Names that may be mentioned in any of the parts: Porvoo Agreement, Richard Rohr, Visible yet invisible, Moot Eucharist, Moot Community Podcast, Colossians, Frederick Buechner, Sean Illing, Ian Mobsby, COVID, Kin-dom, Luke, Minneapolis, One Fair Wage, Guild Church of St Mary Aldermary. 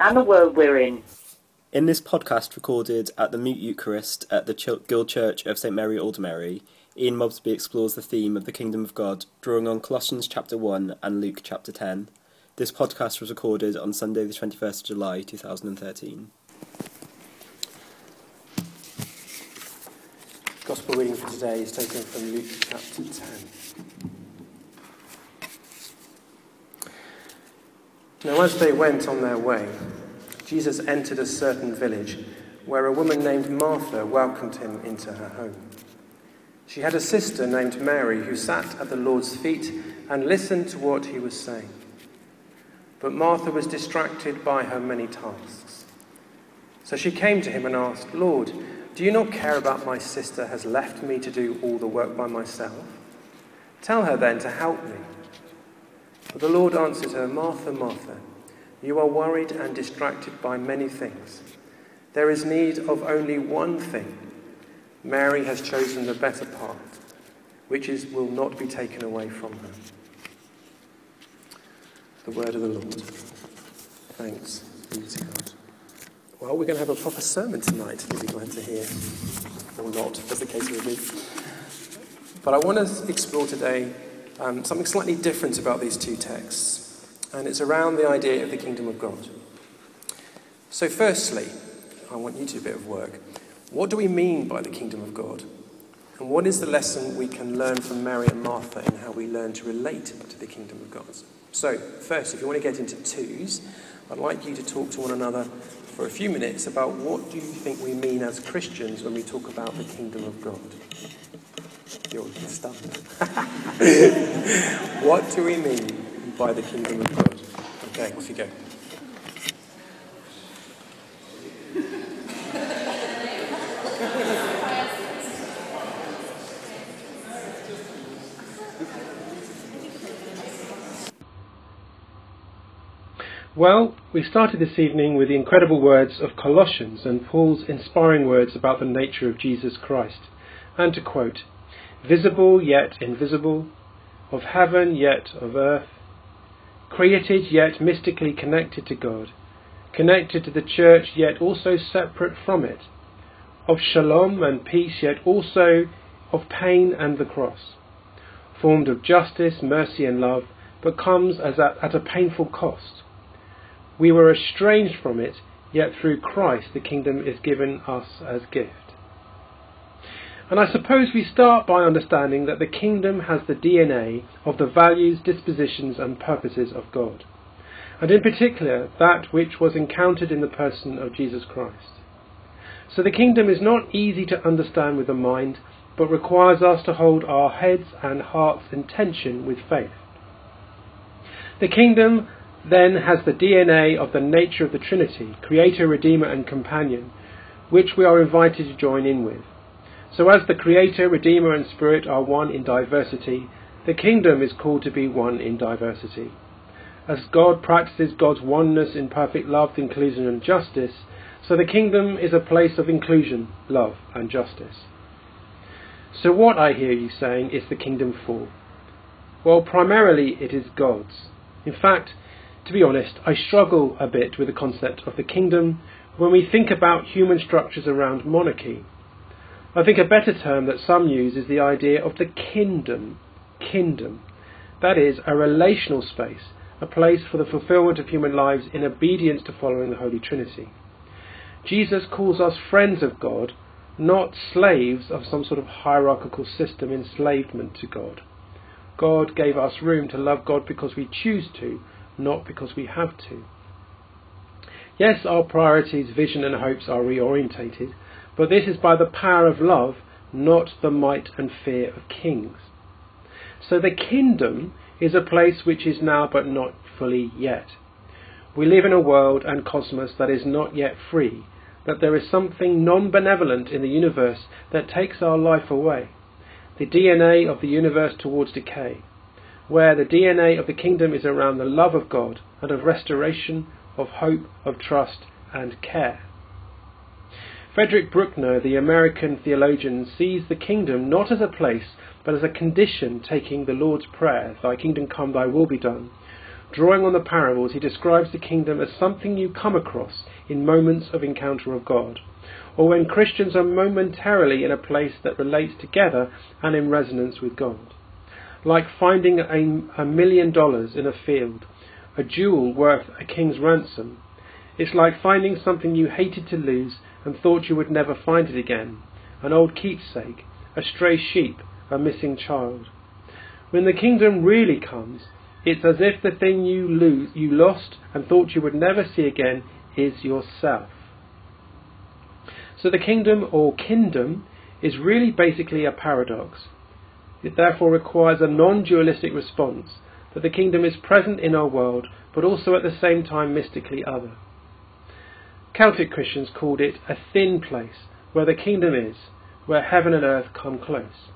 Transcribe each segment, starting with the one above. And the world we're in. In this podcast recorded at the Moot Eucharist at the Guild Church of St Mary Aldermary, Ian Mobsby explores the theme of the Kingdom of God, drawing on Colossians chapter 1 and Luke chapter 10. This podcast was recorded on Sunday the 21st of July 2013. Gospel reading for today is taken from Luke chapter 10. Now as they went on their way, Jesus entered a certain village where a woman named Martha welcomed him into her home. She had a sister named Mary who sat at the Lord's feet and listened to what he was saying. But Martha was distracted by her many tasks. So she came to him and asked, "Lord, do you not care about my sister has left me to do all the work by myself? Tell her then to help me." But the Lord answered her, "Martha, Martha, you are worried and distracted by many things. There is need of only one thing. Mary has chosen the better part, which will not be taken away from her." The word of the Lord. Thanks be to God. Well, we're going to have a proper sermon tonight, you'll be glad to hear. Or not, as the case may be. But I want to explore today something slightly different about these two texts, and it's around the idea of the kingdom of God. So firstly, I want you to do a bit of work. What do we mean by the kingdom of God? And what is the lesson we can learn from Mary and Martha in how we learn to relate to the kingdom of God? So first, if you want to get into twos, I'd like you to talk to one another for a few minutes about what do you think we mean as Christians when we talk about the kingdom of God. You're stumped. What do we mean by the kingdom of God? Okay, off you go. Well, we started this evening with the incredible words of Colossians and Paul's inspiring words about the nature of Jesus Christ. And to quote, "Visible yet invisible, of heaven yet of earth, created yet mystically connected to God, connected to the church yet also separate from it, of shalom and peace yet also of pain and the cross, formed of justice, mercy and love, but comes as at a painful cost. We were estranged from it, yet through Christ the kingdom is given us as gift." And I suppose we start by understanding that the kingdom has the DNA of the values, dispositions and purposes of God, and in particular that which was encountered in the person of Jesus Christ. So the kingdom is not easy to understand with the mind, but requires us to hold our heads and hearts in tension with faith. The kingdom then has the DNA of the nature of the Trinity, Creator, Redeemer and Companion, which we are invited to join in with. So as the Creator, Redeemer and Spirit are one in diversity, the kingdom is called to be one in diversity. As God practices God's oneness in perfect love, inclusion and justice, so the kingdom is a place of inclusion, love and justice. So what I hear you saying is the kingdom for? Well, primarily it is God's. In fact, to be honest, I struggle a bit with the concept of the kingdom when we think about human structures around monarchy. I think a better term that some use is the idea of the kingdom. That is, a relational space, a place for the fulfillment of human lives in obedience to following the Holy Trinity. Jesus calls us friends of God, not slaves of some sort of hierarchical system enslavement to God. God gave us room to love God because we choose to, not because we have to. Yes, our priorities, vision and hopes are reorientated, but this is by the power of love, not the might and fear of kings. So the kingdom is a place which is now but not fully yet. We live in a world and cosmos that is not yet free, that there is something non-benevolent in the universe that takes our life away, the DNA of the universe towards decay. where the DNA of the kingdom is around the love of God and of restoration, of hope, of trust and care. Frederick Buechner, the American theologian, sees the kingdom not as a place but as a condition taking the Lord's Prayer, "Thy kingdom come, thy will be done." Drawing on the parables, he describes the kingdom as something you come across in moments of encounter of God, or when Christians are momentarily in a place that relates together and in resonance with God. Like finding $1 million in a field, a jewel worth a king's ransom. It's like finding something you hated to lose and thought you would never find it again, an old keepsake, a stray sheep, a missing child. When the kingdom really comes, it's as if the thing you lost and thought you would never see again is yourself. So the kingdom, or kindom, is really basically a paradox. It therefore requires a non-dualistic response, that the kingdom is present in our world, but also at the same time mystically other. Celtic Christians called it a thin place, where the kingdom is, where heaven and earth come close.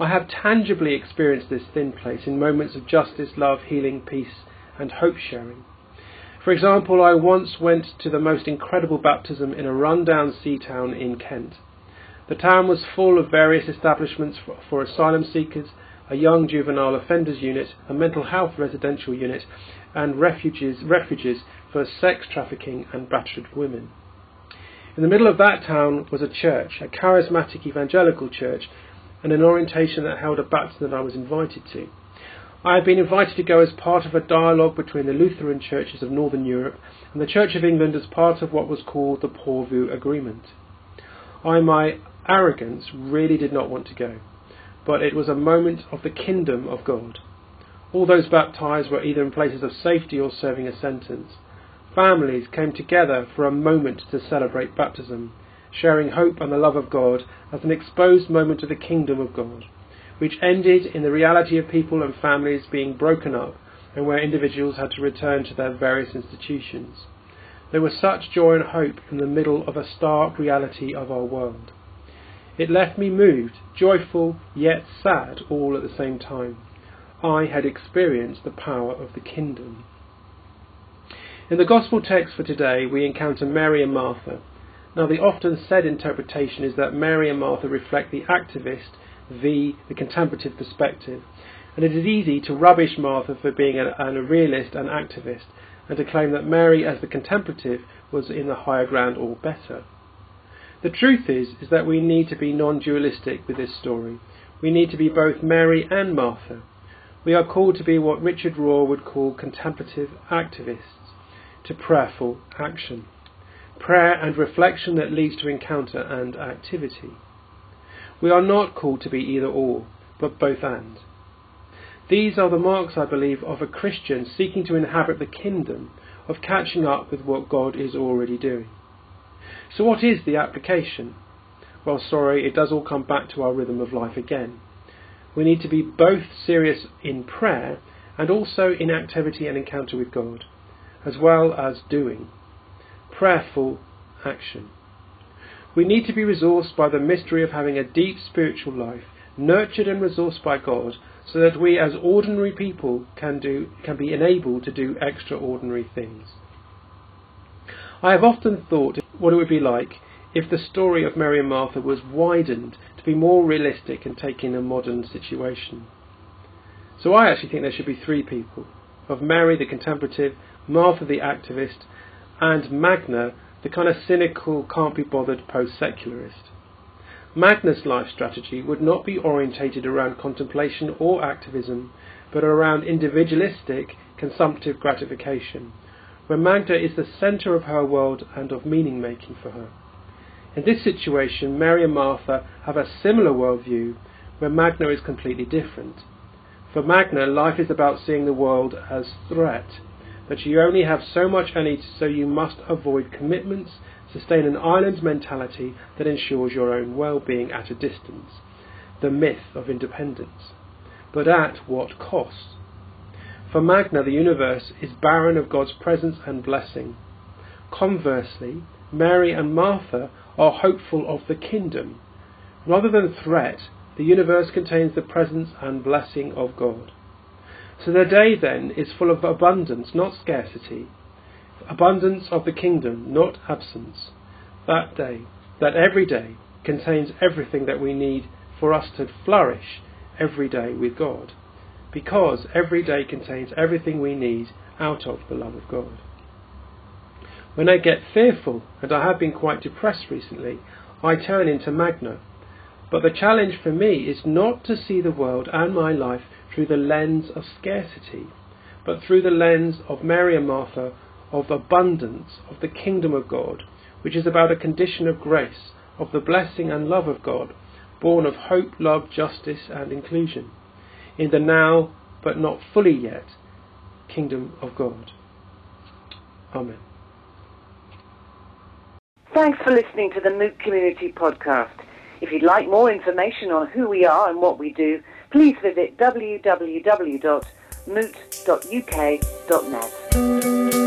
I have tangibly experienced this thin place in moments of justice, love, healing, peace and hope sharing. For example, I once went to the most incredible baptism in a run-down sea town in Kent. The town was full of various establishments for asylum seekers, a young juvenile offenders unit, a mental health residential unit and refuges for sex trafficking and battered women. In the middle of that town was a church, a charismatic evangelical church, and an orientation that held a baptism that I was invited to. I had been invited to go as part of a dialogue between the Lutheran churches of Northern Europe and the Church of England as part of what was called the Porvoo Agreement. I, in my arrogance, really did not want to go, but it was a moment of the kingdom of God. All those baptised were either in places of safety or serving a sentence. Families came together for a moment to celebrate baptism, sharing hope and the love of God as an exposed moment of the kingdom of God, which ended in the reality of people and families being broken up and where individuals had to return to their various institutions. There was such joy and hope in the middle of a stark reality of our world. It left me moved, joyful yet sad all at the same time. I had experienced the power of the kingdom. In the gospel text for today we encounter Mary and Martha. Now, the often said interpretation is that Mary and Martha reflect the activist, the contemplative perspective, and it is easy to rubbish Martha for being a realist and activist, and to claim that Mary as the contemplative was in the higher ground or better. The truth is that we need to be non-dualistic with this story. We need to be both Mary and Martha. We are called to be what Richard Rohr would call contemplative activists, to prayerful action. Prayer and reflection that leads to encounter and activity. We are not called to be either or, but both and. These are the marks, I believe, of a Christian seeking to inhabit the kingdom, of catching up with what God is already doing. So what is the application? Well, sorry, it does all come back to our rhythm of life again. We need to be both serious in prayer and also in activity and encounter with God, as well as doing. Prayerful action. We need to be resourced by the mystery of having a deep spiritual life, nurtured and resourced by God, so that we as ordinary people can be enabled to do extraordinary things. I have often thought what it would be like if the story of Mary and Martha was widened to be more realistic and take in a modern situation. So I actually think there should be three people, of Mary the contemplative, Martha the activist, and Magna, the kind of cynical, can't-be-bothered post-secularist. Magna's life strategy would not be orientated around contemplation or activism, but around individualistic, consumptive gratification, where Magna is the centre of her world and of meaning-making for her. In this situation, Mary and Martha have a similar worldview, where Magna is completely different. For Magna, life is about seeing the world as threat, that you only have so much energy, so you must avoid commitments, sustain an island mentality that ensures your own well-being at a distance. The myth of independence. But at what cost? For Magna, the universe is barren of God's presence and blessing. Conversely, Mary and Martha are hopeful of the kingdom. Rather than threat, the universe contains the presence and blessing of God. So their day then is full of abundance, not scarcity. Abundance of the kingdom, not absence. That day, that every day, contains everything that we need for us to flourish every day with God. Because every day contains everything we need out of the love of God. When I get fearful, and I have been quite depressed recently, I turn into Magna. But the challenge for me is not to see the world and my life through the lens of scarcity, but through the lens of Mary and Martha, of abundance, of the kingdom of God, which is about a condition of grace, of the blessing and love of God, born of hope, love, justice and inclusion, in the now, but not fully yet, kingdom of God. Amen. Thanks for listening to the Moot Community Podcast. If you'd like more information on who we are and what we do, please visit www.moot.uk.net.